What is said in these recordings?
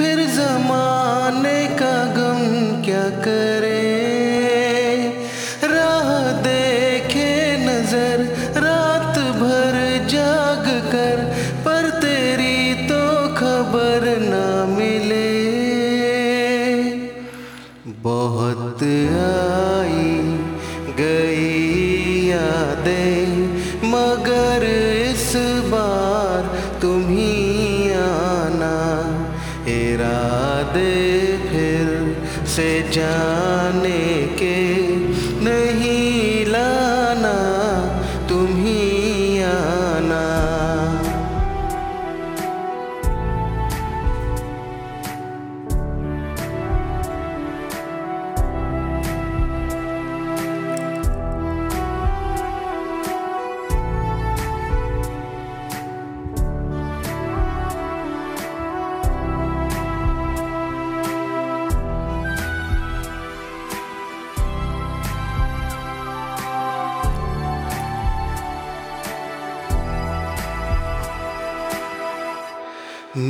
फिर जमाने का गम क्या करे, राह देखे नजर रात भर जाग कर, पर तेरी तो खबर ना मिले। बहुत आई गई यादें मगर इस बार तुम ही आना, इरादे फिर से जाने के नहीं लाना, तुम ही आना।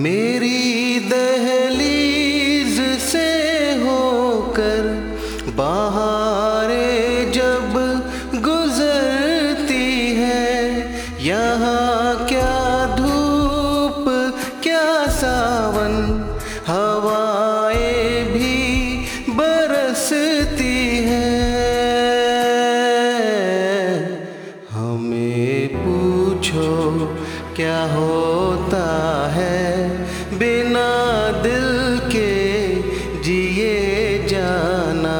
मेरी दहलीज से होकर बहारें जब गुजरती है, यहाँ क्या धूप क्या सावन, हवाएं भी बरसती है। हमें पूछो क्या होता है, बिना दिल के जिए जाना।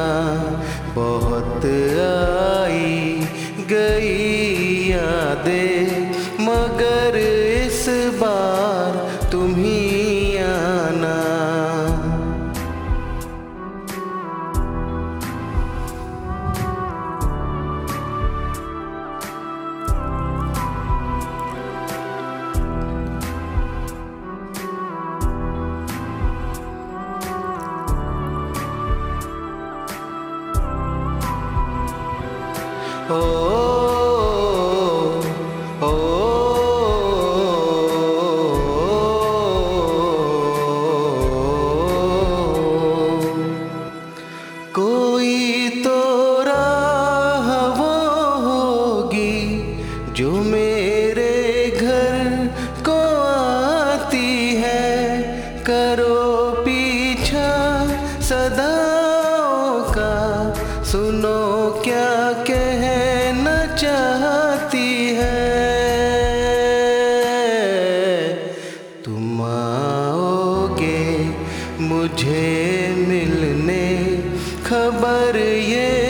बहुत आई गई यादें मगर इस बार तुम ही आना। कोई तो राह वो होगी जो मेरे घर को आती है, करो पीछा सदाओं का, सुनो क्या कहना चाहती है। तुम आओगे मुझे मिलने, खबर ये